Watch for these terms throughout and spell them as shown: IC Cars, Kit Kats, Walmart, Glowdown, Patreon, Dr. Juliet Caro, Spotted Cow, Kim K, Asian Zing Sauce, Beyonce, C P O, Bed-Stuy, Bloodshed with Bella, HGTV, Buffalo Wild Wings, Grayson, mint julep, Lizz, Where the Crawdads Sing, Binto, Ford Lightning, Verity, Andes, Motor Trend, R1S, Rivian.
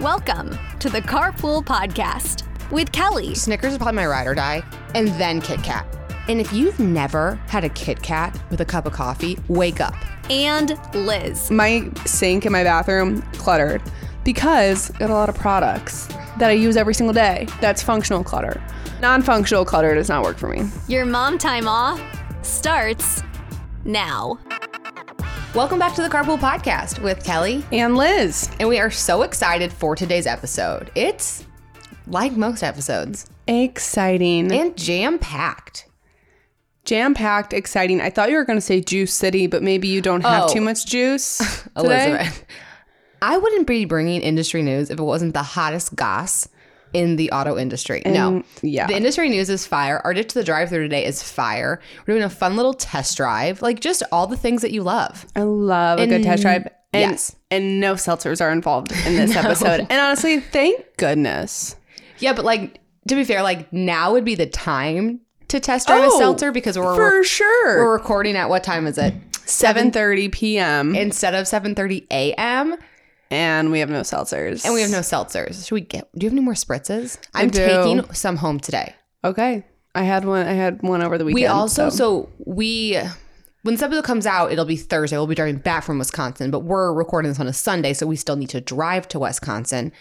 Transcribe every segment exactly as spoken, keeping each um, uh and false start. Welcome to the Carpool Podcast with Kelly. Snickers is probably my ride or die, and then Kit Kat. And if you've never had a Kit Kat with a cup of coffee, wake up. And Liz. My sink in my bathroom, cluttered, because I got a lot of products that I use every single day. That's functional clutter. Non-functional clutter does not work for me. Your mom time off starts now. Welcome back to the Carpool Podcast with Kelly and Liz. And we are so excited for today's episode. It's, like most episodes, exciting. And jam-packed. Jam-packed, exciting. I thought you were going to say Juice City, but maybe you don't have oh. too much juice today. Elizabeth, I wouldn't be bringing industry news if it wasn't the hottest goss in the auto industry. And no. Yeah. The industry news is fire. Our Ditch to the Drive-Thru today is fire. We're doing a fun little test drive. Like, just all the things that you love. I love and, a good test drive. And, yes. And no seltzers are involved in this no. episode. And honestly, thank goodness. Yeah, but like, to be fair, like now would be the time to test drive oh, a seltzer because we're for re- sure. We're recording at what time is it? seven thirty p.m. instead of seven thirty a.m. And we have no seltzers. And we have no seltzers. Should we get... Do you have any more spritzes? I I'm do. taking some home today. Okay. I had one I had one over the weekend. We also... So, so we... When this episode comes out, it'll be Thursday. We'll be driving back from Wisconsin. But we're recording this on a Sunday, so we still need to drive to Wisconsin.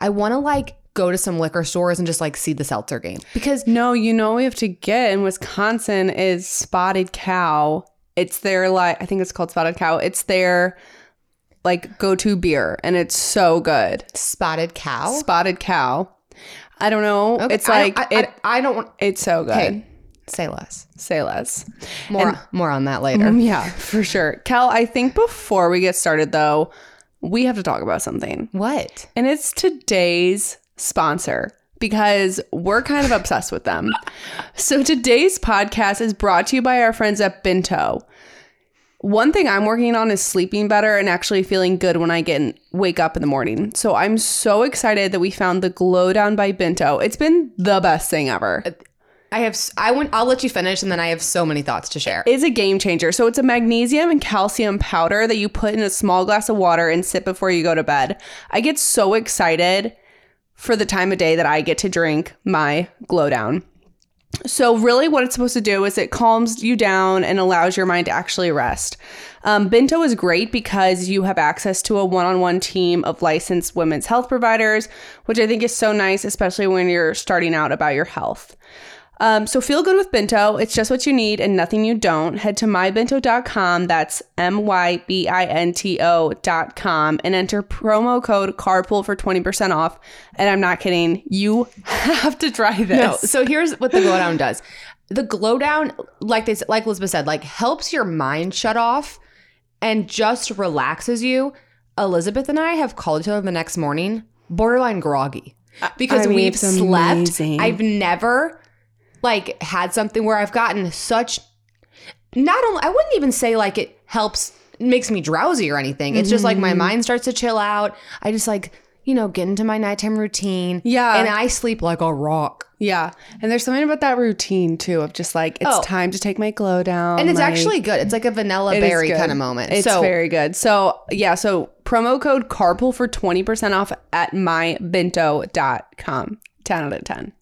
I want to, like, go to some liquor stores and just, like, see the seltzer game. Because... No, you know we have to get in Wisconsin is Spotted Cow. It's their, like... I think it's called Spotted Cow. It's their... like go-to beer, and it's so good. Spotted Cow? Spotted Cow. I don't know. Okay. It's like... I don't, I, it, I, I don't want... It's so good. Okay. Say less. Say less. More, and, more on that later. Yeah, for sure. Kel, I think before we get started, though, we have to talk about something. What? And it's today's sponsor, because we're kind of obsessed with them. So today's podcast is brought to you by our friends at Binto. One thing I'm working on is sleeping better and actually feeling good when I get in, wake up in the morning. So I'm so excited that we found the Glowdown by Binto. It's been the best thing ever. I have I went I'll let you finish, and then I have so many thoughts to share. It's a game changer. So it's a magnesium and calcium powder that you put in a small glass of water and sip before you go to bed. I get so excited for the time of day that I get to drink my Glowdown. So really what it's supposed to do is it calms you down and allows your mind to actually rest. Um, Binto is great because you have access to a one-on-one team of licensed women's health providers, which I think is so nice, especially when you're starting out about your health. Um, so feel good with Binto. It's just what you need and nothing you don't. Head to my binto dot com. That's M Y B I N T O dot com and enter promo code CARPOOL for twenty percent off. And I'm not kidding. You have to try this. No, so here's what the Glowdown does. The Glowdown, like they, like Elizabeth said, like helps your mind shut off and just relaxes you. Elizabeth and I have called each other the next morning borderline groggy because I mean, we've slept. Amazing. I've never... like had something where I've gotten such, not only, I wouldn't even say like it helps, makes me drowsy or anything. It's mm-hmm. just like my mind starts to chill out. I just like, you know, get into my nighttime routine. Yeah. And I sleep like a rock. Yeah. And there's something about that routine too of just like, it's oh. time to take my Glowdown. And it's like, actually good. It's like a vanilla berry kind of moment. It's so, very good. So yeah. So promo code CARPOOL for twenty percent off at my binto dot com. ten out of ten.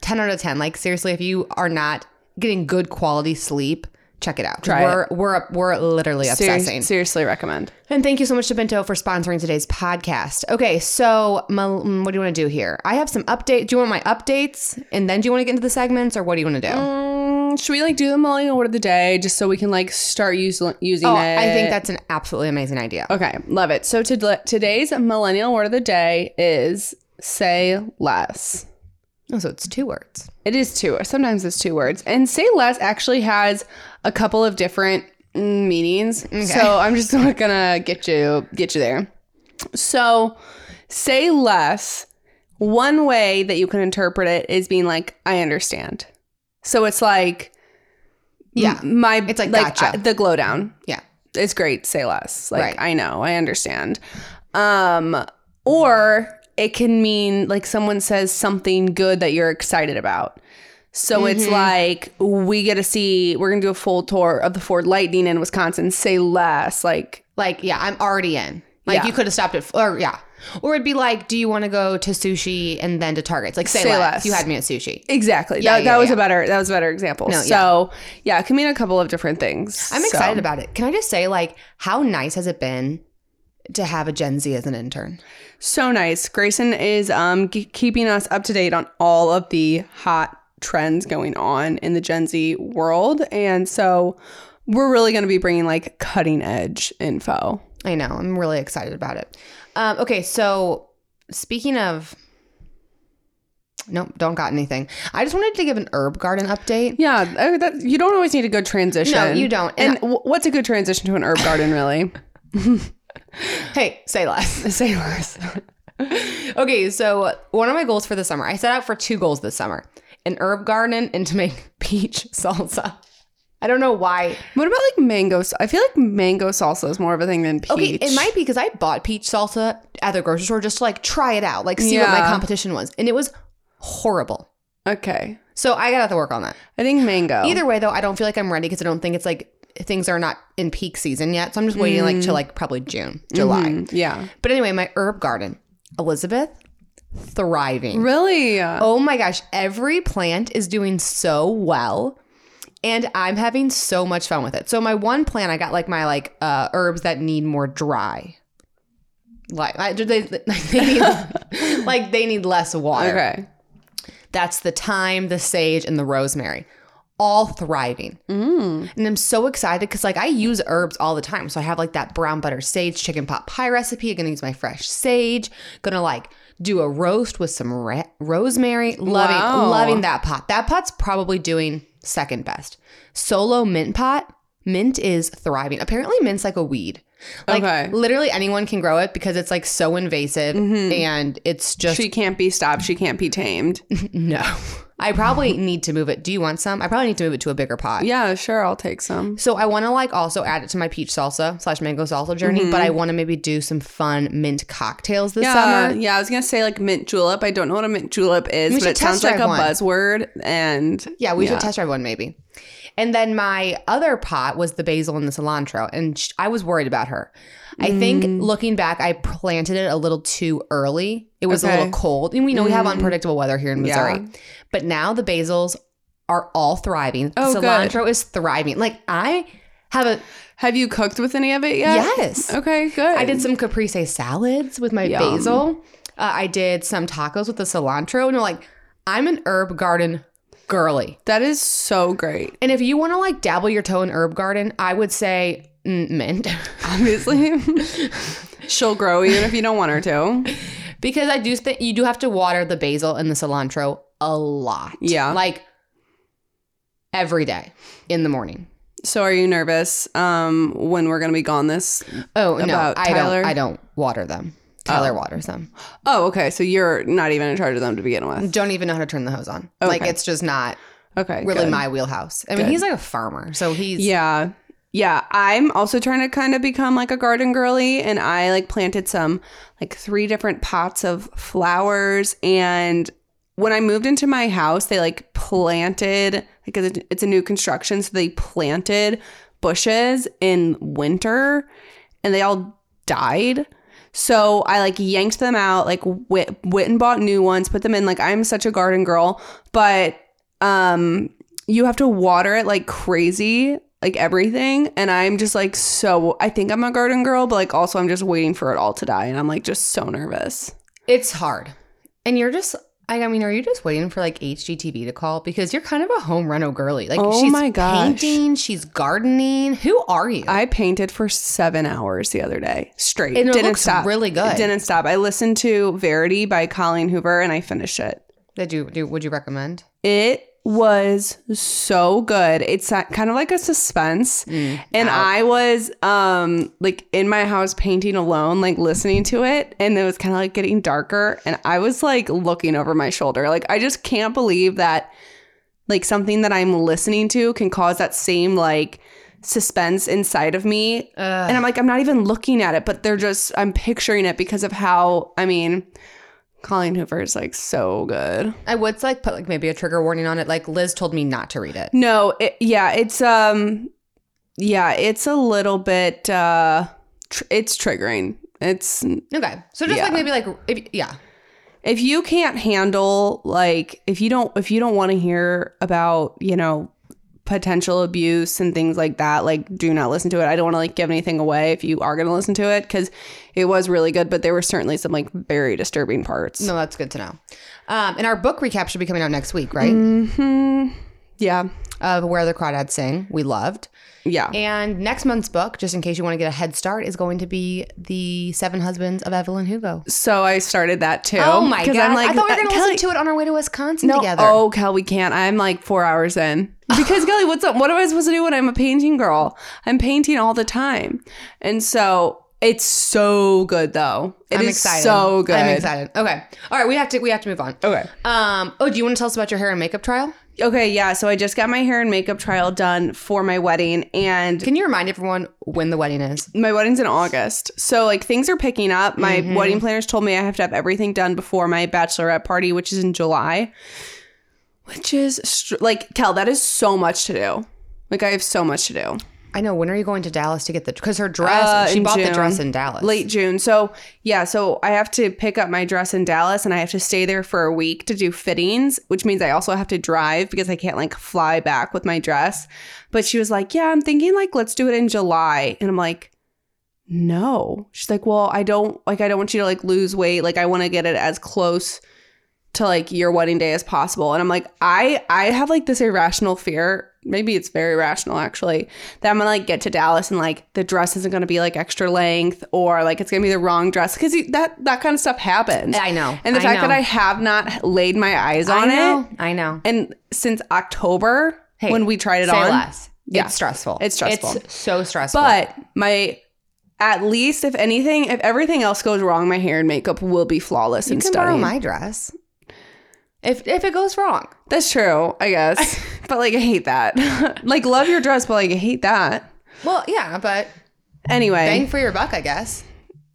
ten out of ten. Like, seriously, if you are not getting good quality sleep, check it out. Try we're, it. We're, we're literally obsessing. Seriously, seriously recommend. And thank you so much to Binto for sponsoring today's podcast. Okay, so my, what do you want to do here? I have some updates. Do you want my updates? And then do you want to get into the segments? Or what do you want to do? Um, should we, like, do them all in order of the day just so we can, like, start use, using oh, it? I think that's an absolutely amazing idea. Okay, love it. So to, today's millennial word of the day is say less. Oh, so it's two words. It is two. Sometimes it's two words. And say less actually has a couple of different meanings. Okay. So I'm just not gonna get you get you there. So say less. One way that you can interpret it is being like, I understand. So it's like, yeah, m- my it's like, like gotcha. I, the glow down. Yeah, it's great. Say less. Like, right. I know, I understand. Um, or it can mean like someone says something good that you're excited about. So mm-hmm. it's like, we get to see, we're gonna do a full tour of the Ford Lightning in Wisconsin. Say less. Like, like yeah, I'm already in. Like yeah. you could have stopped at, or yeah. Or it'd be like, do you want to go to sushi and then to Target? It's like, say, say less. less. You had me at sushi. Exactly. Yeah, that yeah, that yeah, was yeah. a better that was a better example. No, so, yeah. yeah, it can mean a couple of different things. I'm so. excited about it. Can I just say, like, how nice has it been to have a Gen Z as an intern? So nice. Grayson is um, g- keeping us up to date on all of the hot trends going on in the Gen Z world. And so we're really going to be bringing, like, cutting edge info. I know. I'm really excited about it. Um, okay, so speaking of, nope, don't got anything. I just wanted to give an herb garden update. Yeah, that, you don't always need a good transition. No, you don't. And, and I, w- what's a good transition to an herb garden, really? Hey, say less. Say less. Okay, so one of my goals for the summer, I set out for two goals this summer. An herb garden and to make peach salsa. I don't know why. What about like mango? I feel like mango salsa is more of a thing than peach. Okay, it might be because I bought peach salsa at the grocery store just to like try it out, like see yeah. what my competition was. And it was horrible. Okay. So I got to work on that. I think mango. Either way though, I don't feel like I'm ready because I don't think it's like things are not in peak season yet. So I'm just waiting mm. like till like probably June, July. Mm-hmm. Yeah. But anyway, my herb garden, Elizabeth, thriving. Really? Oh my gosh. Every plant is doing so well. And I'm having so much fun with it. So my one plant, I got like my like uh, herbs that need more dry. Like I, they, they need, like they need less water. Okay. That's the thyme, the sage, and the rosemary. All thriving. Mm. And I'm so excited because like I use herbs all the time. So I have like that brown butter sage chicken pot pie recipe. I'm going to use my fresh sage. Going to like do a roast with some ra- rosemary. Loving, wow. loving that pot. That pot's probably doing... second best. Solo mint pot. Mint is thriving. Apparently mint's like a weed. Like okay. literally anyone can grow it because it's like so invasive mm-hmm. and it's just. She can't be stopped. She can't be tamed. No. I probably need to move it. Do you want some? I probably need to move it to a bigger pot. Yeah, sure. I'll take some. So I want to like also add it to my peach salsa slash mango salsa journey, mm-hmm. but I want to maybe do some fun mint cocktails this yeah, summer. Yeah, I was going to say like mint julep. I don't know what a mint julep is, we but it sounds like a one. buzzword. And yeah, we yeah. should test drive one maybe. And then my other pot was the basil and the cilantro. And sh- I was worried about her. I mm. think looking back, I planted it a little too early. It was okay. a little cold. And we know mm. we have unpredictable weather here in Missouri. Yeah. But now the basils are all thriving. Oh, cilantro good. is thriving. Like I have a... Have you cooked with any of it yet? Yes. Okay, good. I did some caprese salads with my Yum. basil. Uh, I did some tacos with the cilantro. And like, I'm an herb garden girly. That is so great. And if you want to like dabble your toe in herb garden, I would say mint. Obviously. She'll grow even if you don't want her to. Because I do think you do have to water the basil and the cilantro a lot. Yeah. Like every day in the morning. So are you nervous um, when we're going to be gone this? Oh, about no, I Tyler? don't. I don't water them. Tyler oh. waters them. Oh, okay. So you're not even in charge of them to begin with. Don't even know how to turn the hose on. Okay. Like it's just not okay, really good. my wheelhouse. I mean, good. he's like a farmer. So he's... Yeah. Yeah. I'm also trying to kind of become like a garden girly. And I like planted some like three different pots of flowers. And when I moved into my house, they like planted, because like, it's a new construction. So they planted bushes in winter and they all died. So I like yanked them out, like went, went and bought new ones, put them in. Like I'm such a garden girl, but um, you have to water it like crazy, like everything. And I'm just like, so I think I'm a garden girl, but like also I'm just waiting for it all to die. And I'm like just so nervous. It's hard. And you're just, I mean, are you just waiting for like H G T V to call? Because you're kind of a home reno girly. Like oh she's my gosh. painting, she's gardening. Who are you? I painted for seven hours the other day straight. And it didn't looks stop. really good. It didn't stop. I listened to Verity by Colleen Hoover and I finished it. Did you do? Would you recommend? It was so good. It's kind of like a suspense. Mm, and wow. I was um like in my house painting alone, like listening to it. And it was kind of like getting darker. And I was like looking over my shoulder. Like, I just can't believe that like something that I'm listening to can cause that same like suspense inside of me. Ugh. And I'm like, I'm not even looking at it, but they're just, I'm picturing it because of how, I mean... Colleen Hoover is like so good. I would like put like maybe a trigger warning on it. Like Liz told me not to read it. No, it, yeah, it's um, yeah, it's a little bit. Uh, tr- it's triggering. It's okay. So just yeah. like maybe like if, yeah, if you can't handle like if you don't if you don't want to hear about, you know, potential abuse and things like that, like do not listen to it. I don't want to like give anything away if you are going to listen to it, because it was really good, but there were certainly some like very disturbing parts. No, that's good to know. Um, and our book recap should be coming out next week, right? Mm-hmm. Yeah. Of Where the Crawdads Sing. We loved. Yeah. And next month's book, just in case you want to get a head start, is going to be The Seven Husbands of Evelyn Hugo. So I started that too. Oh my God. I'm like, I thought we were going to listen to it on our way to Wisconsin no, together. Oh, Kel, we can't. I'm like four hours in. Because, Kelly, what's up? What am I supposed to do when I'm a painting girl? I'm painting all the time. And so it's so good, though. It I'm is excited. so good. I'm excited. Okay. All right. We have to we have to move on. Okay. Um. Oh, do you want to tell us about your hair and makeup trial? Okay. Yeah. So I just got my hair and makeup trial done for my wedding. And can you remind everyone when the wedding is? My wedding's in August. So like things are picking up. My mm-hmm. wedding planners told me I have to have everything done before my bachelorette party, which is in July. Which is, str- like, Kel, that is so much to do. Like, I have so much to do. I know. When are you going to Dallas to get the, because her dress, uh, she bought June. the dress in Dallas. Late June. So, yeah, so I have to pick up my dress in Dallas, and I have to stay there for a week to do fittings, which means I also have to drive because I can't, like, fly back with my dress. But she was like, yeah, I'm thinking, like, let's do it in July. And I'm like, no. She's like, well, I don't, like, I don't want you to, like, lose weight. Like, I want to get it as close to like your wedding day as possible. And I'm like, I I have like this irrational fear, maybe it's very rational actually, that I'm gonna like get to Dallas and like the dress isn't gonna be like extra length, or like it's gonna be the wrong dress, because that that kind of stuff happens. I know. And the I fact know. that I have not laid my eyes on I know, it. I know. And since October hey, when we tried it say on. Less. Yeah. It's stressful. It's stressful. It's so stressful. But my At least if anything, if everything else goes wrong, my hair and makeup will be flawless you and stunning. You can borrow my dress. If if it goes wrong. That's true, I guess. But, like, I hate that. Like, love your dress, but, like, I hate that. Well, yeah, but... Anyway. Bang for your buck, I guess.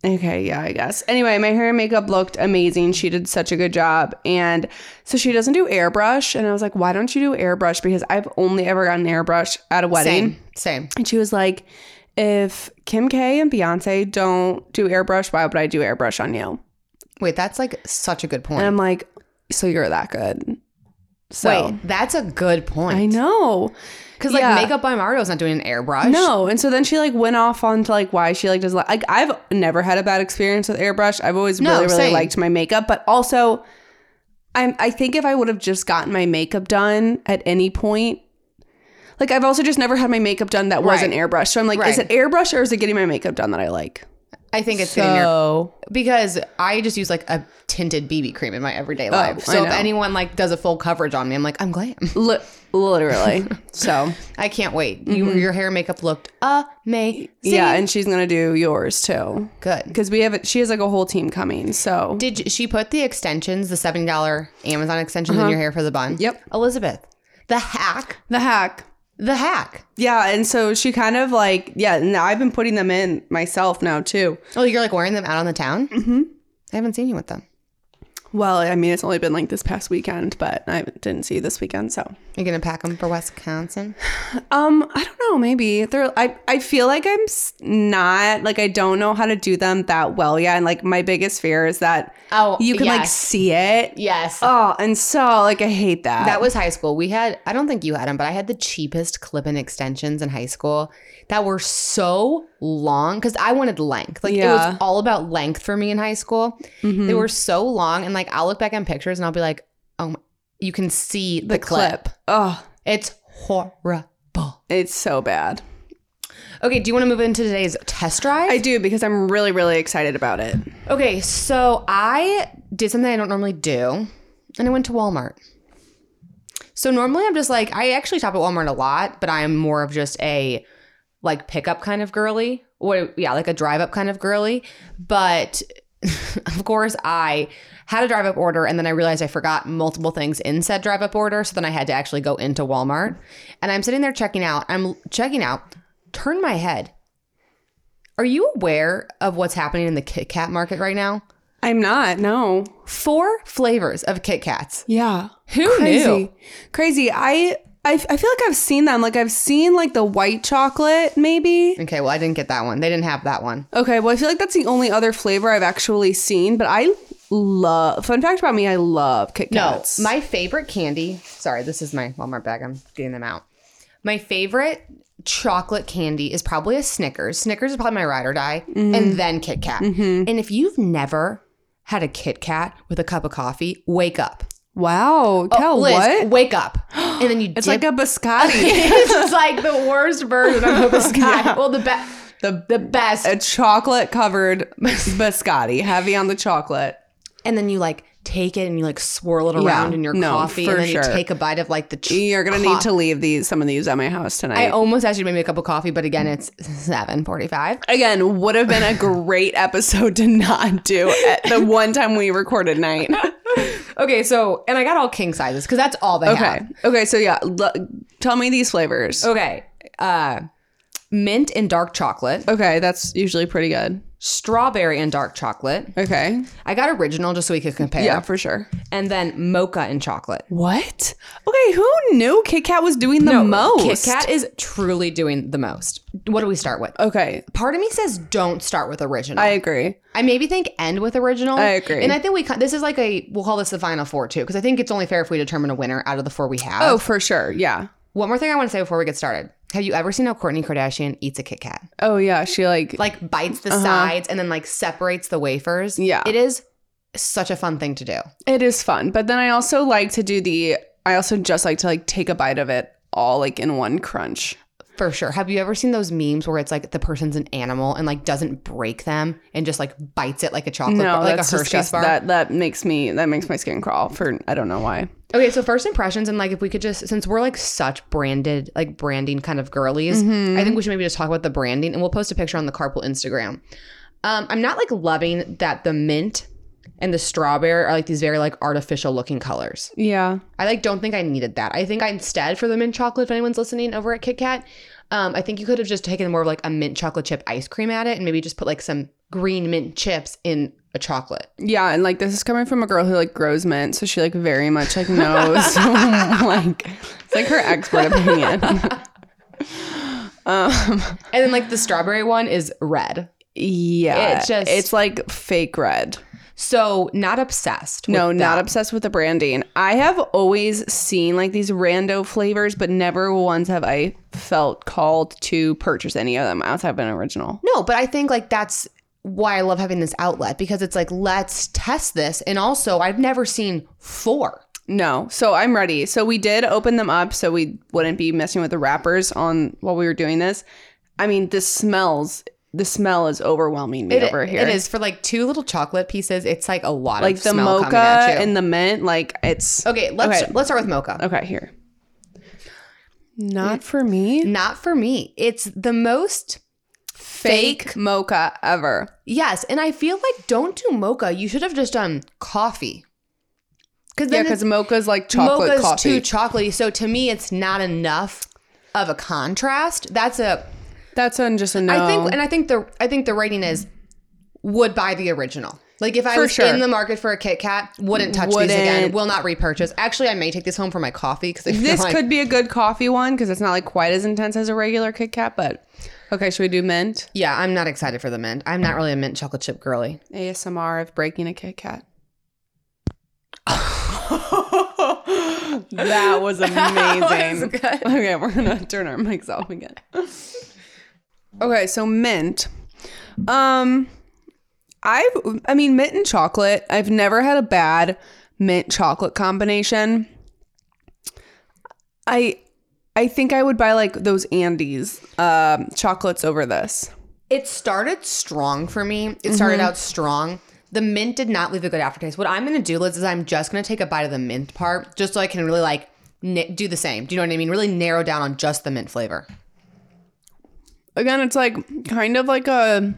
Okay, yeah, I guess. Anyway, my hair and makeup looked amazing. She did such a good job. And so she doesn't do airbrush. And I was like, why don't you do airbrush? Because I've only ever gotten airbrush at a wedding. Same, same. And she was like, if Kim K and Beyonce don't do airbrush, why would I do airbrush on you? Wait, that's, like, such a good point. And I'm like... So you're that good. So wait, that's a good point. I know. Because like yeah. Makeup by Mario is not doing an airbrush. No. And so then she like went off on to like why she like does like I've never had a bad experience with airbrush. I've always no, really, same. really liked my makeup. But also I'm I think if I would have just gotten my makeup done at any point. Like I've also just never had my makeup done that right. wasn't airbrush. So I'm like, right. is it airbrush or is it getting my makeup done that I like? I think it's so, getting your... Because I just use, like, a tinted B B cream in my everyday life. Oh, so if anyone, like, does a full coverage on me, I'm like, I'm glam. L- literally. So I can't wait. Mm-hmm. You, your hair and makeup looked amazing. Yeah, and she's going to do yours, too. Good. Because we have... She has, like, a whole team coming, so... Did she put the extensions, the seventy dollars Amazon extensions uh-huh. in your hair for the bun? Yep. Elizabeth. The hack. The hack. The hack. Yeah. And so she kind of like, yeah, now I've been putting them in myself now too. Oh, you're like wearing them out on the town? Mm-hmm. I haven't seen you with them. Well, I mean, it's only been like this past weekend, but I didn't see you this weekend. So you're going to pack them for Wisconsin? Um, I don't know. Maybe they're, I, I feel like I'm not like, I don't know how to do them that well yet. And like my biggest fear is that oh, you can yes. like see it. Yes. Oh, and so like, I hate that. That was high school. We had, I don't think you had them, but I had the cheapest clip-in extensions in high school that were so long because I wanted length. Like yeah. it was all about length for me in high school. Mm-hmm. They were so long. And like, I'll look back on pictures and I'll be like, oh, my, you can see the, the clip. clip. Oh, it's horrible. It's so bad. Okay, do you want to move into today's test drive? I do, because I'm really, really excited about it. Okay, so I did something I don't normally do, and I went to Walmart. So normally I'm just like, I actually shop at Walmart a lot, but I'm more of just a like pickup kind of girly. Or, yeah, like a drive up kind of girly. But of course I had a drive up order and then I realized I forgot multiple things in said drive up order. So then I had to actually go into Walmart and I'm sitting there checking out. I'm checking out. Turn my head. Are you aware of what's happening in the Kit Kat market right now? I'm not, no. Four flavors of Kit Kats. Yeah. Who Crazy. knew? Crazy. I, I I feel like I've seen them. Like I've seen like the white chocolate maybe. Okay, well I didn't get that one. They didn't have that one. Okay, well I feel like that's the only other flavor I've actually seen. But I love, fun fact about me, I love Kit Kats. No, my favorite candy. Sorry, this is my Walmart bag. I'm getting them out. My favorite chocolate candy is probably a Snickers. Snickers is probably my ride or die. Mm-hmm. And then Kit Kat. Mm-hmm. And if you've never had a Kit Kat with a cup of coffee, wake up. Wow. Kel, oh, Liz, what? Wake up. And then you It's dip- like a biscotti. It's like the worst version of a biscotti. Yeah. Well, the best. The, the best. A chocolate covered biscotti. Heavy on the chocolate. And then you like take it and you like swirl it around yeah, in your no, coffee. And then sure. you take a bite of like the chocolate. You're going to need to leave these some of these at my house tonight. I almost asked you to make me a cup of coffee, but again, it's seven forty-five. Again, would have been a great episode to not do at the one time we recorded night. Okay, so, and I got all king sizes because that's all they okay. have. Okay, so yeah, l- tell me these flavors. Okay, uh, mint and dark chocolate. Okay, that's usually pretty good. Strawberry and dark chocolate. Okay. I got original just so we could compare. Yeah, for sure. And then mocha and chocolate. What? Okay, who knew Kit Kat was doing the no, most? Kit Kat is truly doing the most. What do we start with? Okay. Part of me says don't start with original. I agree. I maybe think end with original. I agree. And I think we this is like a, we'll call this the final four too, because I think it's only fair if we determine a winner out of the four we have. Oh, for sure. Yeah. One more thing I want to say before we get started. Have you ever seen how Kourtney Kardashian eats a Kit Kat? Oh, yeah. She like... Like bites the uh-huh. sides and then like separates the wafers. Yeah. It is such a fun thing to do. It is fun. But then I also like to do the... I also just like to like take a bite of it all like in one crunch. For sure. Have you ever seen those memes where it's like the person's an animal and like doesn't break them and just like bites it like a chocolate no, bar, like a Hershey's bar? That, that makes me... That makes my skin crawl for... I don't know why. Okay, so first impressions, and like if we could just, since we're like such branded, like branding kind of girlies, mm-hmm. I think we should maybe just talk about the branding, and we'll post a picture on the Carpool Instagram. Um, I'm not like loving that the mint and the strawberry are like these very like artificial looking colors. Yeah. I like don't think I needed that. I think I instead for the mint chocolate, if anyone's listening over at Kit Kat, um, I think you could have just taken more of like a mint chocolate chip ice cream at it and maybe just put like some green mint chips in a chocolate. Yeah, and like this is coming from a girl who like grows mint, so she like very much like knows like it's like her expert opinion. Um and then like the strawberry one is red. Yeah. It's just it's like fake red. So not obsessed. No, with not obsessed with the branding. I have always seen like these rando flavors, but never once have I felt called to purchase any of them outside of an original. No, but I think like that's why I love having this outlet, because it's like, let's test this. And also I've never seen four. No. So I'm ready. So we did open them up so we wouldn't be messing with the wrappers on while we were doing this. I mean, this smells, the smell is overwhelming me it, over here. It is for like two little chocolate pieces. It's like a lot like of smell coming at you. Like the mocha and the mint, like it's. Okay. Let's, okay. let's start with mocha. Okay. Here. Not for me. Not for me. It's the most Fake, fake mocha ever. Yes. And I feel like don't do mocha. You should have just done coffee. Cause yeah, because mocha's like chocolate mocha's coffee. Mocha's too chocolatey. So to me, it's not enough of a contrast. That's a... That's a, just a no. I think, and I think the I think the rating is would buy the original. Like if I for was sure. in the market for a Kit Kat, wouldn't touch wouldn't. these again. Will not repurchase. Actually, I may take this home for my coffee. because This like, could be a good coffee one because it's not like quite as intense as a regular Kit Kat, but... Okay, should we do mint? Yeah, I'm not excited for the mint. I'm not really a mint chocolate chip girly. A S M R of breaking a Kit Kat. That was amazing. That was good. Okay, we're going to turn our mics off again. Okay, so mint. Um, I've, I mean, mint and chocolate. I've never had a bad mint chocolate combination. I... I think I would buy like those Andes um, chocolates over this. It started strong for me. It mm-hmm. started out strong. The mint did not leave a good aftertaste. What I'm going to do, Liz, is I'm just going to take a bite of the mint part just so I can really like na- do the same. Do you know what I mean? Really narrow down on just the mint flavor. Again, it's like kind of like a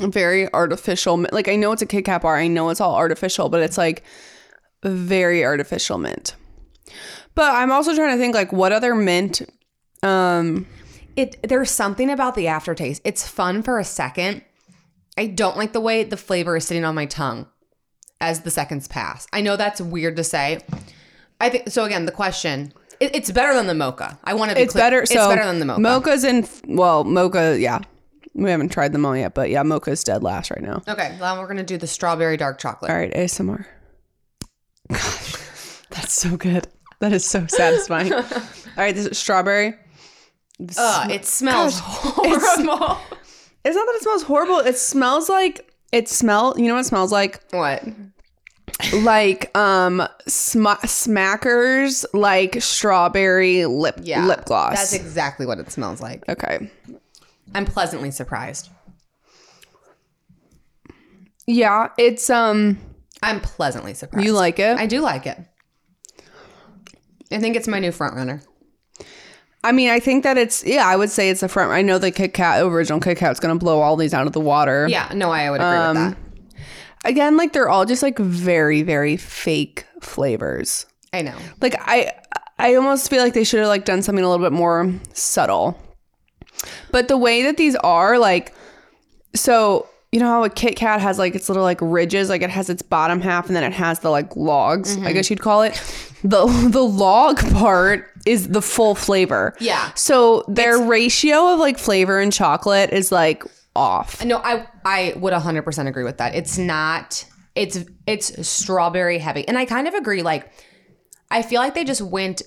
very artificial, like I know it's a Kit Kat bar. I know it's all artificial, but it's like very artificial mint. But I'm also trying to think like what other mint. Um, it There's something about the aftertaste. It's fun for a second. I don't like the way the flavor is sitting on my tongue as the seconds pass. I know that's weird to say. I think so. Again, the question, it, it's better than the mocha. I want to be it's clear. Better, so it's better than the mocha. Mocha's in, well, mocha, yeah. We haven't tried them all yet, but yeah, mocha's dead last right now. Okay, well, we're going to do the strawberry dark chocolate. All right, A S M R. Gosh, that's so good. That is so satisfying. All right, this is strawberry. This Ugh, sm- it smells gosh, horrible. It's, It's not that it smells horrible. It smells like it smell. You know what it smells like? What? Like um, sm- Smackers, like strawberry lip yeah, lip gloss. That's exactly what it smells like. Okay, I'm pleasantly surprised. Yeah, it's um. I'm pleasantly surprised. You like it? I do like it. I think it's my new front runner. I mean, I think that it's, yeah, I would say it's a front. I know the Kit Kat, original Kit Kat's going to blow all these out of the water. Yeah, no, I would agree um, with that. Again, like they're all just like very, very fake flavors. I know. Like I, I almost feel like they should have like done something a little bit more subtle. But the way that these are like, so you know how a Kit Kat has like its little like ridges, like it has its bottom half and then it has the like logs, mm-hmm. I guess you'd call it. The the log part is the full flavor. Yeah. So their it's, ratio of like flavor and chocolate is like off. No, I I would one hundred percent agree with that. It's not, it's it's strawberry heavy. And I kind of agree. Like, I feel like they just went,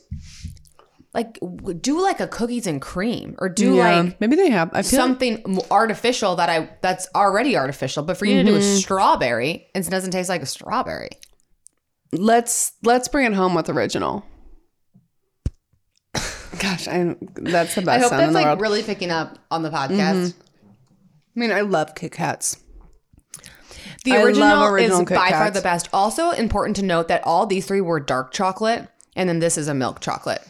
like, do like a cookies and cream or do yeah, like. Maybe they have. I feel something like- artificial that I that's already artificial. But for you mm-hmm. to do a strawberry, it doesn't taste like a strawberry. Let's let's bring it home with original. Gosh, I that's the best. I hope sound that's in the like world. Really picking up on the podcast. Mm-hmm. I mean, I love Kit Kats. The original, original is Kit by Kats. Far the best. Also important to note that all these three were dark chocolate, and then this is a milk chocolate.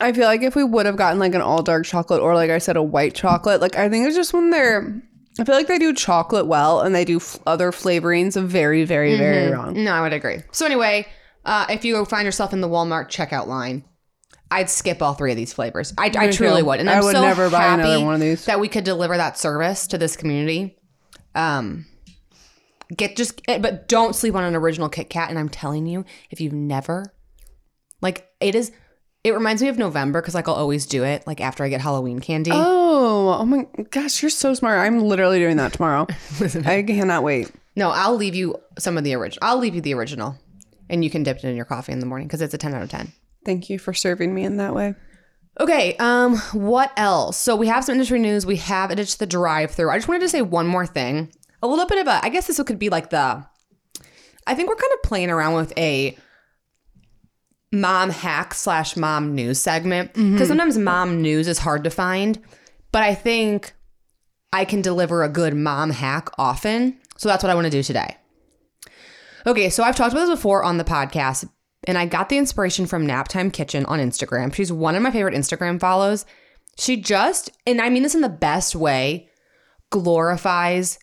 I feel like if we would have gotten like an all dark chocolate, or like I said, a white chocolate, like I think it's just when they're. I feel like they do chocolate well, and they do f- other flavorings very, very, mm-hmm. very wrong. No, I would agree. So anyway, uh, if you find yourself in the Walmart checkout line, I'd skip all three of these flavors. I, I truly would. And I'm I would so never happy buy another one of these. That we could deliver that service to this community. Um, get just, but don't sleep on an original Kit Kat. And I'm telling you, if you've never, like it is. It reminds me of November because, like, I'll always do it, like, after I get Halloween candy. Oh, oh my gosh, you're so smart. I'm literally doing that tomorrow. I cannot wait. No, I'll leave you some of the original. I'll leave you the original, and you can dip it in your coffee in the morning because it's a ten out of ten. Thank you for serving me in that way. Okay, um, what else? So we have some industry news. We have it at the drive-thru. I just wanted to say one more thing. A little bit of a, I guess this could be like the, I think we're kind of playing around with a mom hack slash mom news segment because mm-hmm. sometimes mom news is hard to find, but I think I can deliver a good mom hack often. So that's what I want to do today. Okay, so I've talked about this before on the podcast, and I got the inspiration from Naptime Kitchen on Instagram. She's one of my favorite Instagram follows. She just, and I mean this in the best way, glorifies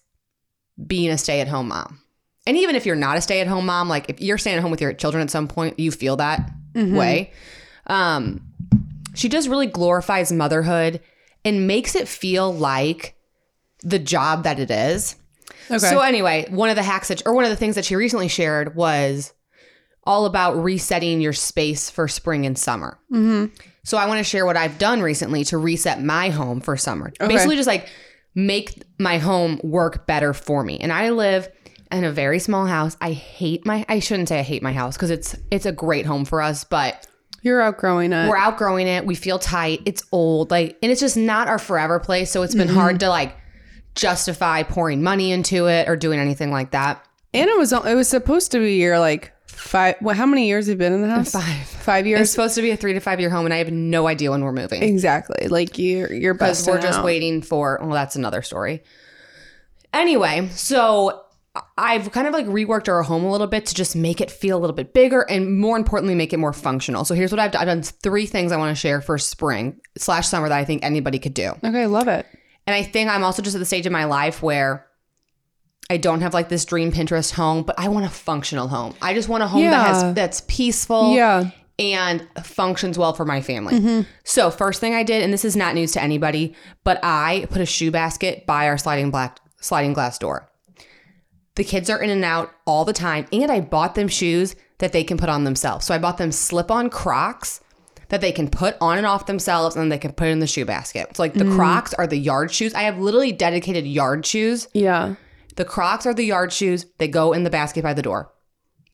being a stay-at-home mom. And even if you're not a stay-at-home mom, like if you're staying at home with your children at some point, you feel that mm-hmm. way. Um, she just really glorifies motherhood and makes it feel like the job that it is. Okay. So anyway, one of the hacks that, or one of the things that she recently shared was all about resetting your space for spring and summer. Mm-hmm. So I want to share what I've done recently to reset my home for summer. Okay. Basically just like make my home work better for me. And I live in a very small house. I hate my, I shouldn't say I hate my house because it's it's a great home for us, but you're outgrowing it. We're outgrowing it. We feel tight. It's old. Like, and it's just not our forever place. So it's been mm-hmm. hard to like justify pouring money into it or doing anything like that. And it was it was supposed to be your like five, well, how many years have you been in the house? Five. Five years? It's supposed to be a three to five year home, and I have no idea when we're moving. Exactly. Like you're, you're best. Because we're just out. Waiting for, well, that's another story. Anyway, so I've kind of like reworked our home a little bit to just make it feel a little bit bigger and more importantly, make it more functional. So here's what I've done. I've done three things I want to share for spring slash summer that I think anybody could do. Okay, love it. And I think I'm also just at the stage of my life where I don't have like this dream Pinterest home, but I want a functional home. I just want a home yeah. that has that's peaceful yeah. and functions well for my family. Mm-hmm. So first thing I did, and this is not news to anybody, but I put a shoe basket by our sliding black sliding glass door. The kids are in and out all the time, and I bought them shoes that they can put on themselves. So I bought them slip-on Crocs that they can put on and off themselves, and they can put in the shoe basket. So like the mm. Crocs are the yard shoes. I have literally dedicated yard shoes. Yeah. The Crocs are the yard shoes. They go in the basket by the door.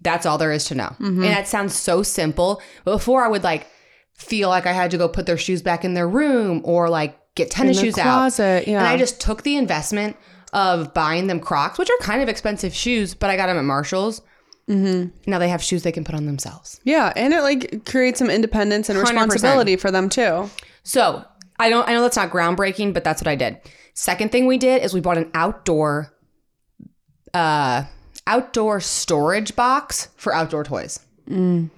That's all there is to know. Mm-hmm. And that sounds so simple. But before I would like feel like I had to go put their shoes back in their room or like get tennis in the shoes closet, out. Yeah. And I just took the investment of buying them Crocs, which are kind of expensive shoes, but I got them at Marshall's. Mm-hmm. Now they have shoes they can put on themselves. Yeah, and it like creates some independence and responsibility one hundred percent for them too. So I don't, I know that's not groundbreaking, but that's what I did. Second thing we did is we bought an outdoor, uh, outdoor storage box for outdoor toys. Mm.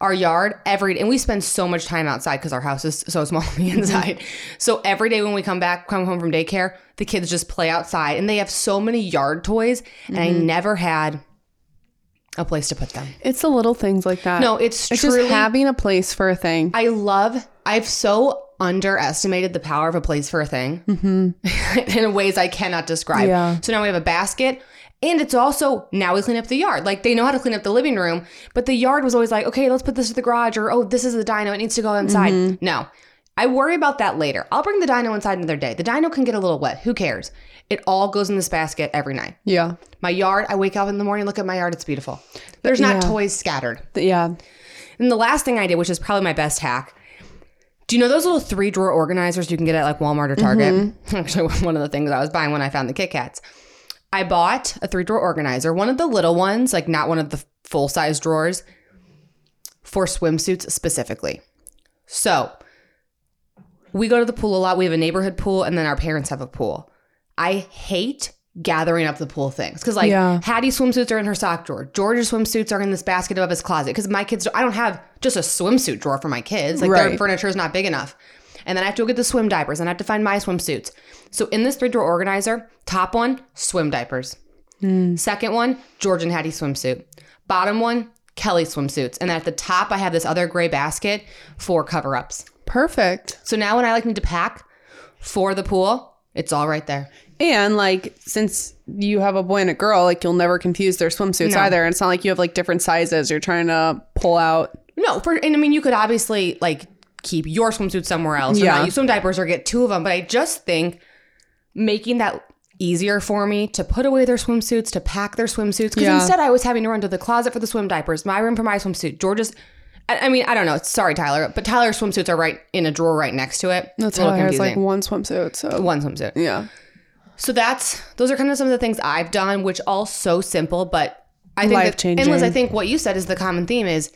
Our yard every and we spend so much time outside because our house is so small on the inside. So every day when we come back, come home from daycare, the kids just play outside and they have so many yard toys and mm-hmm. I never had a place to put them. It's the little things like that. No, it's, it's truly just having a place for a thing. I love, I've so underestimated the power of a place for a thing mm-hmm. in ways I cannot describe. Yeah. So now we have a basket. And it's also, now we clean up the yard. Like, they know how to clean up the living room, but the yard was always like, okay, let's put this in the garage, or, oh, this is the dyno. It needs to go inside. Mm-hmm. No. I worry about that later. I'll bring the dyno inside another day. The dyno can get a little wet. Who cares? It all goes in this basket every night. Yeah. My yard, I wake up in the morning, look at my yard. It's beautiful. There's not yeah. toys scattered. Yeah. And the last thing I did, which is probably my best hack, do you know those little three-drawer organizers you can get at, like, Walmart or Target? Mm-hmm. Actually, one of the things I was buying when I found the Kit Kats. I bought a three-drawer organizer, one of the little ones, like not one of the full-size drawers, for swimsuits specifically. So we go to the pool a lot. We have a neighborhood pool, and then our parents have a pool. I hate gathering up the pool things because, like, yeah. Hattie's swimsuits are in her sock drawer. George's swimsuits are in this basket above his closet because my kids, I don't have just a swimsuit drawer for my kids. Like, right. Their furniture is not big enough. And then I have to go get the swim diapers and I have to find my swimsuits. So in this three-drawer organizer, top one, swim diapers. Mm. Second one, George and Hattie's swimsuit. Bottom one, Kelly's swimsuits. And at the top, I have this other gray basket for cover-ups. Perfect. So now when I like need to pack for the pool, it's all right there. And like, since you have a boy and a girl, like you'll never confuse their swimsuits no. either. And it's not like you have like different sizes you're trying to pull out. No, for, and I mean, you could obviously like keep your swimsuit somewhere else or yeah. not use swim diapers or get two of them. But I just think making that easier for me to put away their swimsuits, to pack their swimsuits. Because yeah. instead I was having to run to the closet for the swim diapers, my room for my swimsuit, George's. I, I mean, I don't know. Sorry, Tyler. But Tyler's swimsuits are right in a drawer right next to it. That's why there's like one swimsuit. So One swimsuit. Yeah. So that's, those are kind of some of the things I've done, which all so simple, but I think life-changing. And Liz, I think what you said is the common theme is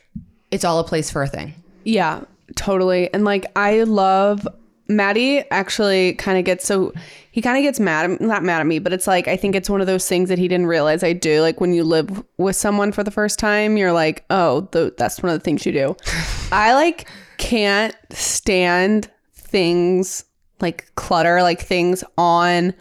it's all a place for a thing. Yeah. Totally. And like, I love Maddie actually kind of gets so he kind of gets mad, at, not mad at me, but it's like, I think it's one of those things that he didn't realize I do. Like when you live with someone for the first time, you're like, oh, the, that's one of the things you do. I like can't stand things like clutter, like things on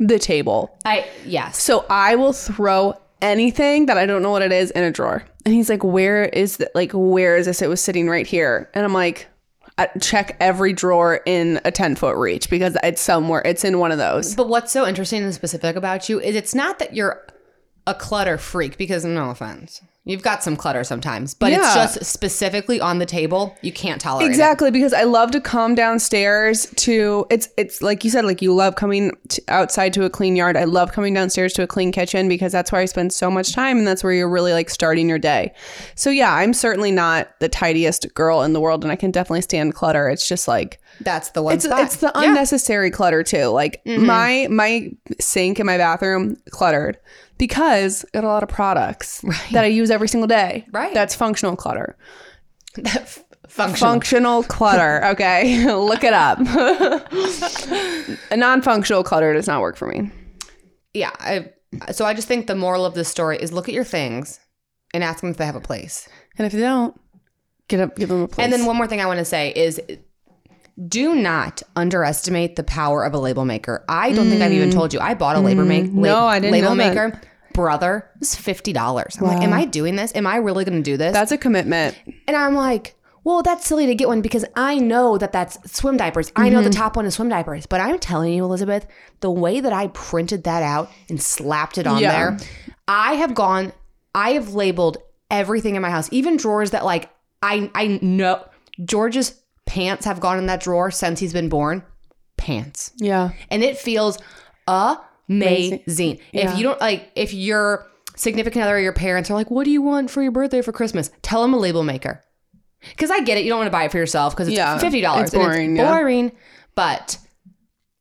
the table. I yes. So I will throw anything that I don't know what it is in a drawer. And he's like, where is that? Like, where is this? It was sitting right here. And I'm like, I check every drawer in a ten foot reach because it's somewhere. It's in one of those. But what's so interesting and specific about you is it's not that you're a clutter freak because no offense. You've got some clutter sometimes, but yeah. it's just specifically on the table. You can't tolerate exactly, it. Exactly, because I love to come downstairs to, it's it's like you said, like you love coming to outside to a clean yard. I love coming downstairs to a clean kitchen because that's where I spend so much time and that's where you're really like starting your day. So yeah, I'm certainly not the tidiest girl in the world and I can definitely stand clutter. It's just like, that's the one it's, spot. It's the yeah. unnecessary clutter too. Like mm-hmm. my my sink in my bathroom cluttered. Because I got a lot of products right. that I use every single day. Right. That's functional clutter. That f- functional. Functional clutter. Okay. Look it up. A non-functional clutter does not work for me. yeah, I, so I just think the moral of this story is look at your things and ask them if they have a place. And if they don't, get up, give them a place. And then one more thing I want to say is do not underestimate the power of a label maker. I don't mm. think I've even told you. I bought a label, make, mm. no, la- I didn't label maker. That. Brother, this is fifty dollars. I'm wow. like, am I doing this? Am I really going to do this? That's a commitment. And I'm like, well, that's silly to get one because I know that that's swim diapers. I mm-hmm. know the top one is swim diapers. But I'm telling you, Elizabeth, the way that I printed that out and slapped it on yeah. there, I have gone, I have labeled everything in my house, even drawers that like, I, I know George's pants have gone in that drawer since he's been born. Pants. Yeah. And it feels amazing. amazing. Yeah. If you don't like, if your significant other or your parents are like, what do you want for your birthday or for Christmas? Tell them a label maker. Because I get it. You don't want to buy it for yourself because it's yeah, fifty dollars. It's boring. And it's boring. Yeah. But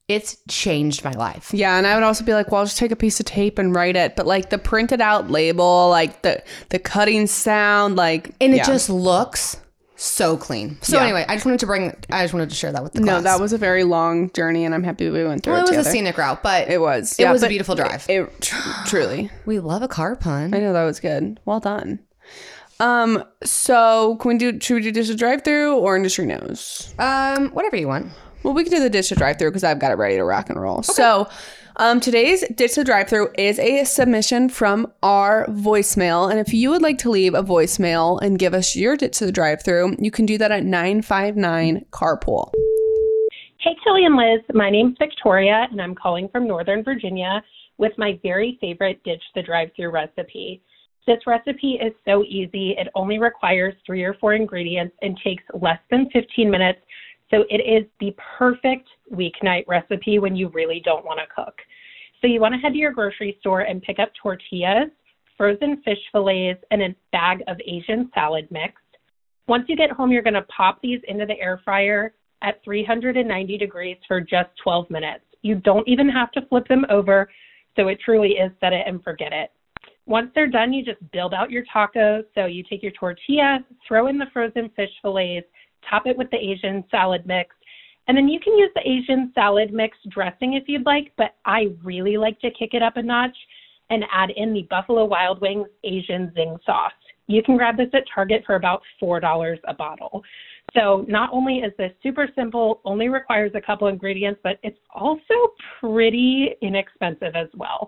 it's changed my life. Yeah. And I would also be like, well, I'll just take a piece of tape and write it. But like the printed out label, like the, the cutting sound, like. And it yeah. just looks so clean. So yeah. anyway, I just wanted to bring, I just wanted to share that with the class. No, that was a very long journey and I'm happy we went through well, it together. It was a scenic route, but. It was. It yeah, was a beautiful drive. It, it tr- Truly. We love a car pun. I know. That was good. Well done. Um, so can we do, should we do dish a drive-thru or industry knows? Um, whatever you want. Well, we can do the dish a drive-thru because I've got it ready to rock and roll. Okay. So, um, today's dish a drive-thru is a submission from our voicemail. And if you would like to leave a voicemail and give us your dish a drive-thru, you can do that at nine five nine carpool. Hey, Kelly and Liz. My name's Victoria and I'm calling from Northern Virginia with my very favorite dish the drive-thru recipe. This recipe is so easy. It only requires three or four ingredients and takes less than fifteen minutes. So it is the perfect weeknight recipe when you really don't want to cook. So you want to head to your grocery store and pick up tortillas, frozen fish fillets, and a bag of Asian salad mix. Once you get home, you're going to pop these into the air fryer at three hundred ninety degrees for just twelve minutes. You don't even have to flip them over. So it truly is set it and forget it. Once they're done, you just build out your tacos. So you take your tortilla, throw in the frozen fish fillets, top it with the Asian salad mix, and then you can use the Asian salad mix dressing if you'd like, but I really like to kick it up a notch and add in the Buffalo Wild Wings Asian Zing Sauce. You can grab this at Target for about four dollars a bottle. So not only is this super simple, only requires a couple ingredients, but it's also pretty inexpensive as well.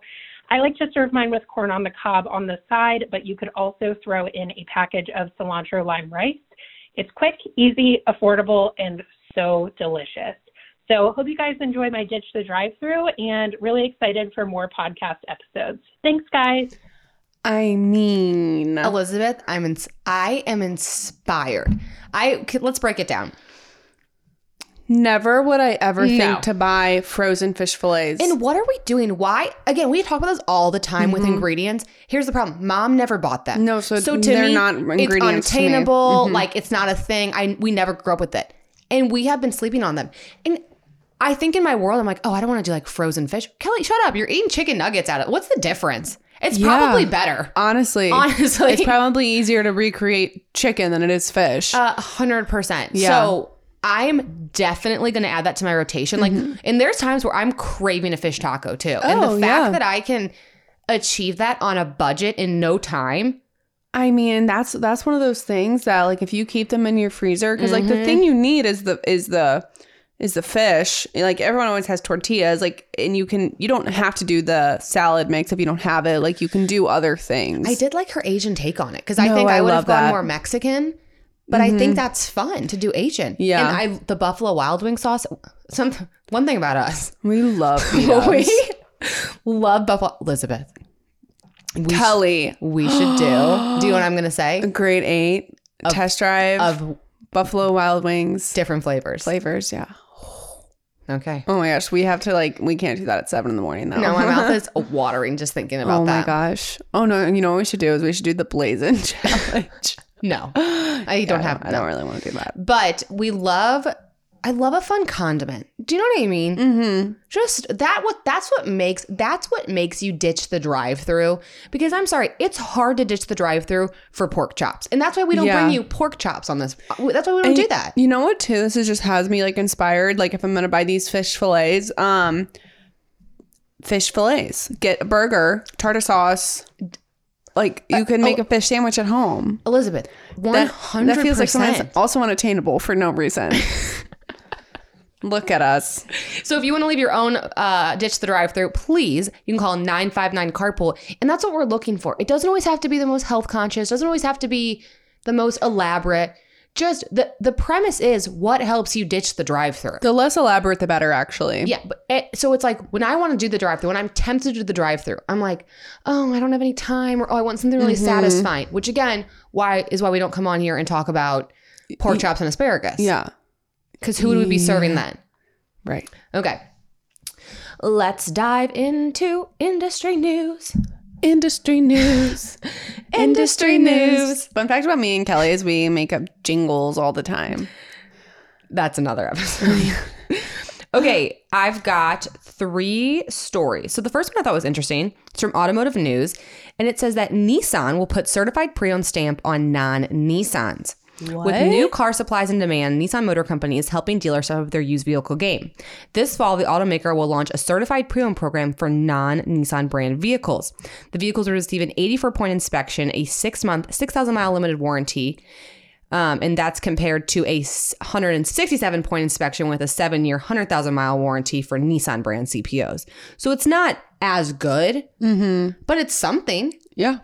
I like to serve mine with corn on the cob on the side, but you could also throw in a package of cilantro lime rice. It's quick, easy, affordable, and so delicious. So hope you guys enjoy my Ditch the Drive-Thru and really excited for more podcast episodes. Thanks, guys. I mean, Elizabeth, I'm ins- I am inspired. I let's break it down. Never would I ever no. think to buy frozen fish fillets. And what are we doing? Why? Again, we talk about this all the time mm-hmm. with ingredients. Here's the problem. Mom never bought them. No, so, so to they're me, not ingredients. It's unobtainable. Mm-hmm. Like, it's not a thing. I We never grew up with it. And we have been sleeping on them. And I think in my world, I'm like, oh, I don't want to do like frozen fish. Kelly, shut up. You're eating chicken nuggets out of it. What's the difference? It's yeah. probably better. Honestly. Honestly. It's probably easier to recreate chicken than it is fish. Uh, one hundred percent. Yeah. So I'm definitely going to add that to my rotation. Like, mm-hmm. and there's times where I'm craving a fish taco too. Oh, and the fact yeah. that I can achieve that on a budget in no time. I mean, that's that's one of those things that like if you keep them in your freezer, because mm-hmm. like the thing you need is the is the is the fish. Like everyone always has tortillas. Like, and you can you don't have to do the salad mix if you don't have it. Like you can do other things. I did like her Asian take on it because no, I think I, I would have gone that. more Mexican. But mm-hmm. I think that's fun to do Asian. Yeah. And I the Buffalo Wild Wing sauce. Some one thing about us. We love we love Buffalo Elizabeth. We Kelly. Sh- we should do. Do you know what I'm gonna say? A grade eight of, test drive of Buffalo Wild Wings. Different flavors. Flavors, yeah. Okay. Oh my gosh. We have to like, we can't do that at seven in the morning though. No, my mouth is watering just thinking about oh that. Oh my gosh. Oh no, you know what we should do is we should do the Blazin' Challenge. No, I yeah, don't have. I don't, I don't really want to do that. But we love, I love a fun condiment. Do you know what I mean? Mm-hmm. Just that. What that's what makes that's what makes you ditch the drive-through. Because I'm sorry, it's hard to ditch the drive-through for pork chops, and that's why we don't yeah. bring you pork chops on this. That's why we don't and do that. You know what? Too, this is just has me like inspired. Like if I'm gonna buy these fish fillets, um, fish fillets. Get a burger, tartar sauce. Like, you can make uh, oh, a fish sandwich at home. Elizabeth, one hundred percent. That, that feels like something that's also unattainable for no reason. Look at us. So if you want to leave your own uh, ditch the drive-thru, please, you can call nine five nine carpool. And that's what we're looking for. It doesn't always have to be the most health conscious. Doesn't always have to be the most elaborate. Just the, the premise is what helps you ditch the drive-thru. The less elaborate, the better, actually. Yeah. But it, so it's like when I want to do the drive-thru, when I'm tempted to do the drive-thru, I'm like, oh, I don't have any time, or oh, I want something really mm-hmm. satisfying. Which again, why is why we don't come on here and talk about pork chops and asparagus. Yeah. Because who would we be serving then? Right. Okay. Let's dive into industry news. Industry news. Industry news. Fun fact about me and Kelly is we make up jingles all the time. That's another episode. Okay. I've got three stories. So the first one I thought was interesting. It's from Automotive News. And it says that Nissan will put certified pre-owned stamp on non-Nissans. What? With new car supplies in demand, Nissan Motor Company is helping dealers step up their used vehicle game. This fall, the automaker will launch a certified pre-owned program for non-Nissan brand vehicles. The vehicles will receive an eighty-four point inspection, a six-month, six thousand mile limited warranty, um, and that's compared to a one hundred sixty-seven point inspection with a seven-year, one hundred thousand mile warranty for Nissan brand C P Os. So it's not as good, mm-hmm. but it's something. Yeah.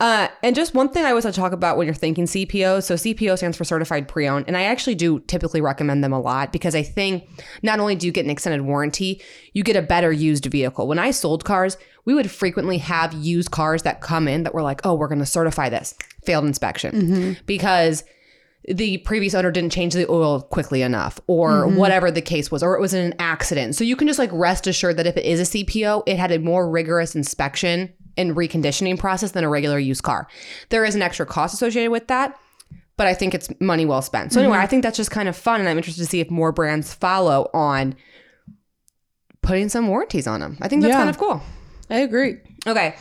Uh, and just one thing I always want to talk about when you're thinking C P O. So C P O stands for Certified Pre-Owned. And I actually do typically recommend them a lot because I think not only do you get an extended warranty, you get a better used vehicle. When I sold cars, we would frequently have used cars that come in that were like, oh, we're going to certify this. Failed inspection. Mm-hmm. Because the previous owner didn't change the oil quickly enough or mm-hmm. whatever the case was, or it was in an accident. So you can just like rest assured that if it is a C P O, it had a more rigorous inspection and reconditioning process than a regular used car. There is an extra cost associated with that, but I think it's money well spent. So anyway, mm-hmm. I think that's just kind of fun, and I'm interested to see if more brands follow on putting some warranties on them. I think that's yeah. kind of cool. I agree. Okay.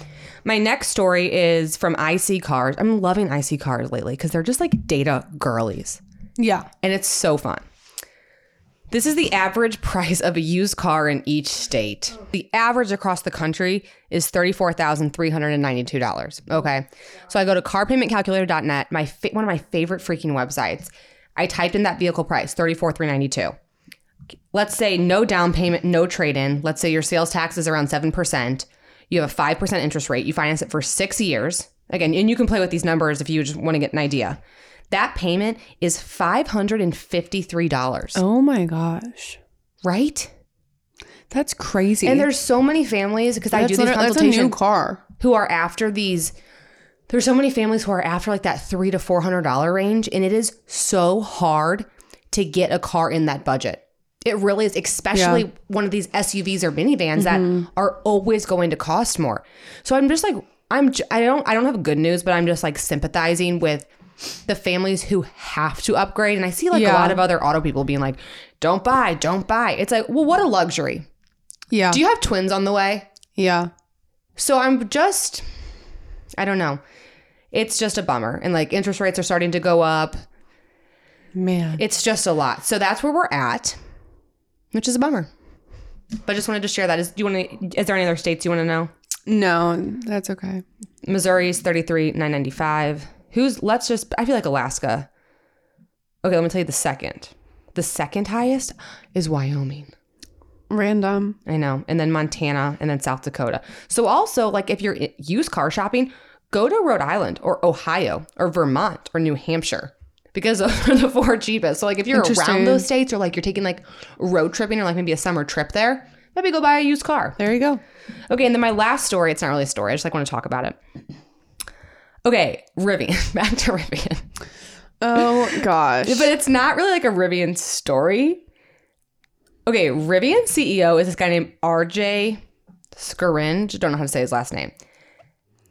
My next story is from I C Cars. I'm loving I C Cars lately because they're just like data girlies. Yeah. And it's so fun. This is the average price of a used car in each state. The average across the country is thirty-four thousand three hundred ninety-two dollars. Okay. So I go to car payment calculator dot net, my fa- one of my favorite freaking websites. I typed in that vehicle price, thirty-four thousand three hundred ninety-two dollars. Let's say no down payment, no trade-in. Let's say your sales tax is around seven percent. You have a five percent interest rate. You finance it for six years. Again, and you can play with these numbers if you just want to get an idea. That payment is five hundred fifty-three dollars. Oh my gosh. Right? That's crazy. And there's so many families, because I do these consultations. That's a new car. Who are after these, there's so many families who are after like that three hundred to four hundred dollars range, and it is so hard to get a car in that budget. It really is, especially yeah. one of these S U Vs or minivans mm-hmm. that are always going to cost more. So I'm just like, I'm, I don't, I don't have good news, but I'm just like sympathizing with the families who have to upgrade. And I see like yeah. a lot of other auto people being like, don't buy, don't buy. It's like, well, what a luxury. Yeah. Do you have twins on the way? Yeah. So I'm just, I don't know. It's just a bummer. And like interest rates are starting to go up. Man. It's just a lot. So that's where we're at, which is a bummer. But I just wanted to share that. Is, do you want to, is there any other states you want to know? No, that's okay. Missouri's thirty-three thousand nine hundred ninety-five dollars. Who's, let's just, I feel like Alaska. Okay, let me tell you the second. The second highest is Wyoming. Random. I know. And then Montana, and then South Dakota. So also, like, if you're used car shopping, go to Rhode Island or Ohio or Vermont or New Hampshire, because those are the four cheapest. So, like, if you're around those states, or like you're taking like road tripping, or like maybe a summer trip there, maybe go buy a used car. There you go. Okay, and then my last story, it's not really a story, I just like want to talk about it. Okay, Rivian. Back to Rivian. Oh, gosh. But it's not really like a Rivian story. Okay, Rivian C E O is this guy named R J Scaringe. Don't know how to say his last name.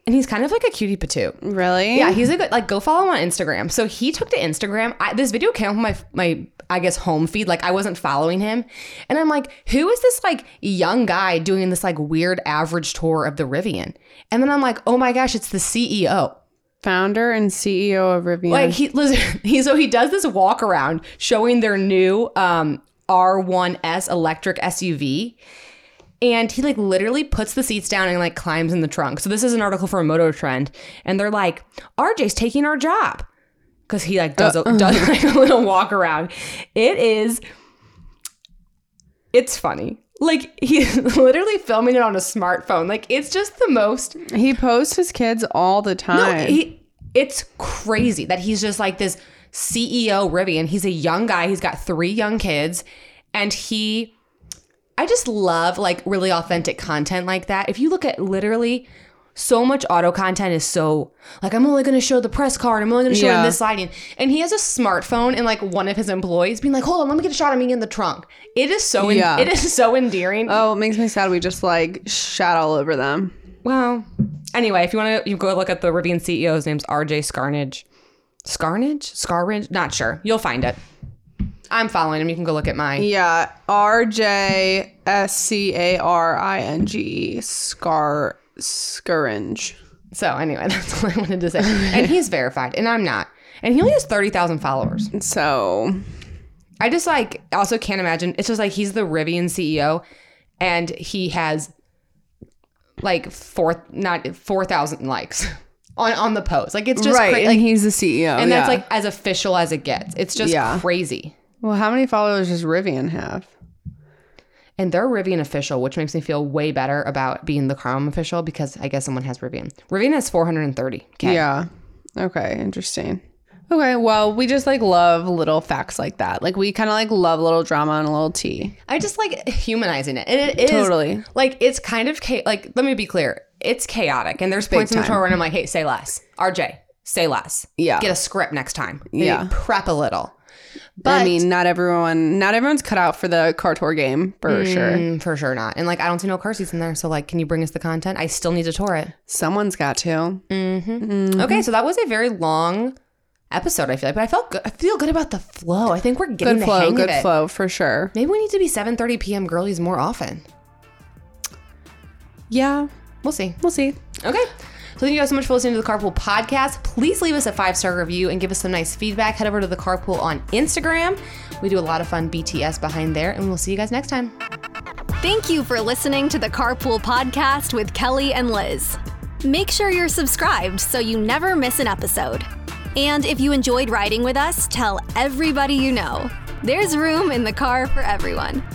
And he's kind of like a cutie patoo. Really? Yeah, he's a good, like, go follow him on Instagram. So he took to Instagram. I, this video came up on my, my, I guess, home feed. Like, I wasn't following him. And I'm like, who is this, like, young guy doing this, like, weird average tour of the Rivian? And then I'm like, oh, my gosh, it's the C E O. Founder and C E O of Rivian. Like, he, listen, he so he does this walk around showing their new um, R one S electric S U V. And he like literally puts the seats down and like climbs in the trunk. So this is an article for Motor Trend. And they're like, R J's taking our job. Because he like does, uh, a, does like a little walk around. It is, it's funny. Like, he's literally filming it on a smartphone. Like, it's just the most. He posts his kids all the time. No, he, it's crazy that he's just like this C E O Rivian. He's a young guy. He's got three young kids. And he, I just love like really authentic content like that. If you look at literally so much auto content is so like, I'm only going to show the press card. I'm only going to show yeah. him this lighting. And he has a smartphone and like one of his employees being like, hold on, let me get a shot of me in the trunk. It is so, en- yeah. it is so endearing. Oh, it makes me sad. We just like shat all over them. Well, anyway, if you want to, you go look at the Rivian C E O. His name's R J Scaringe. Scaringe? Scaringe? Not sure. You'll find it. I'm following him. You can go look at mine. Yeah. R J S C A R I N G E. Scar Scaringe. So anyway, that's all I wanted to say. And he's verified. And I'm not. And he only has thirty thousand followers. So I just like also can't imagine. It's just like he's the Rivian C E O. And he has like four, not four thousand likes. On, on the post. Like, it's just right, crazy. Like, and he's the C E O. And yeah. that's, like, as official as it gets. It's just yeah. crazy. Well, how many followers does Rivian have? And they're Rivian official, which makes me feel way better about being the Carm official because I guess someone has Rivian. Rivian has four hundred thirty thousand. Yeah. Okay. Interesting. Okay. Well, we just, like, love little facts like that. Like, we kind of, like, love a little drama and a little tea. I just like humanizing it. And it is. Totally. Like, it's kind of, ca- like, let me be clear. It's chaotic, and there's Big points time. in the show where I'm like, hey, say less. R J, say less. Yeah. Get a script next time. Maybe yeah. prep a little. But I mean, not everyone, not everyone's cut out for the car tour game, for mm, sure. For sure not. And, like, I don't see no car seats in there, so, like, can you bring us the content? I still need to tour it. Someone's got to. Mm-hmm. Mm-hmm. Okay, so that was a very long episode, I feel like, but I felt good. I feel good about the flow. I think we're getting good the flow, hang good of it. Good flow, for sure. Maybe we need to be seven thirty p.m. girlies more often. Yeah. We'll see. We'll see. Okay. So thank you guys so much for listening to The Carpool Podcast. Please leave us a five-star review and give us some nice feedback. Head over to The Carpool on Instagram. We do a lot of fun B T S behind there, and we'll see you guys next time. Thank you for listening to The Carpool Podcast with Kelly and Liz. Make sure you're subscribed so you never miss an episode. And if you enjoyed riding with us, tell everybody you know. There's room in the car for everyone.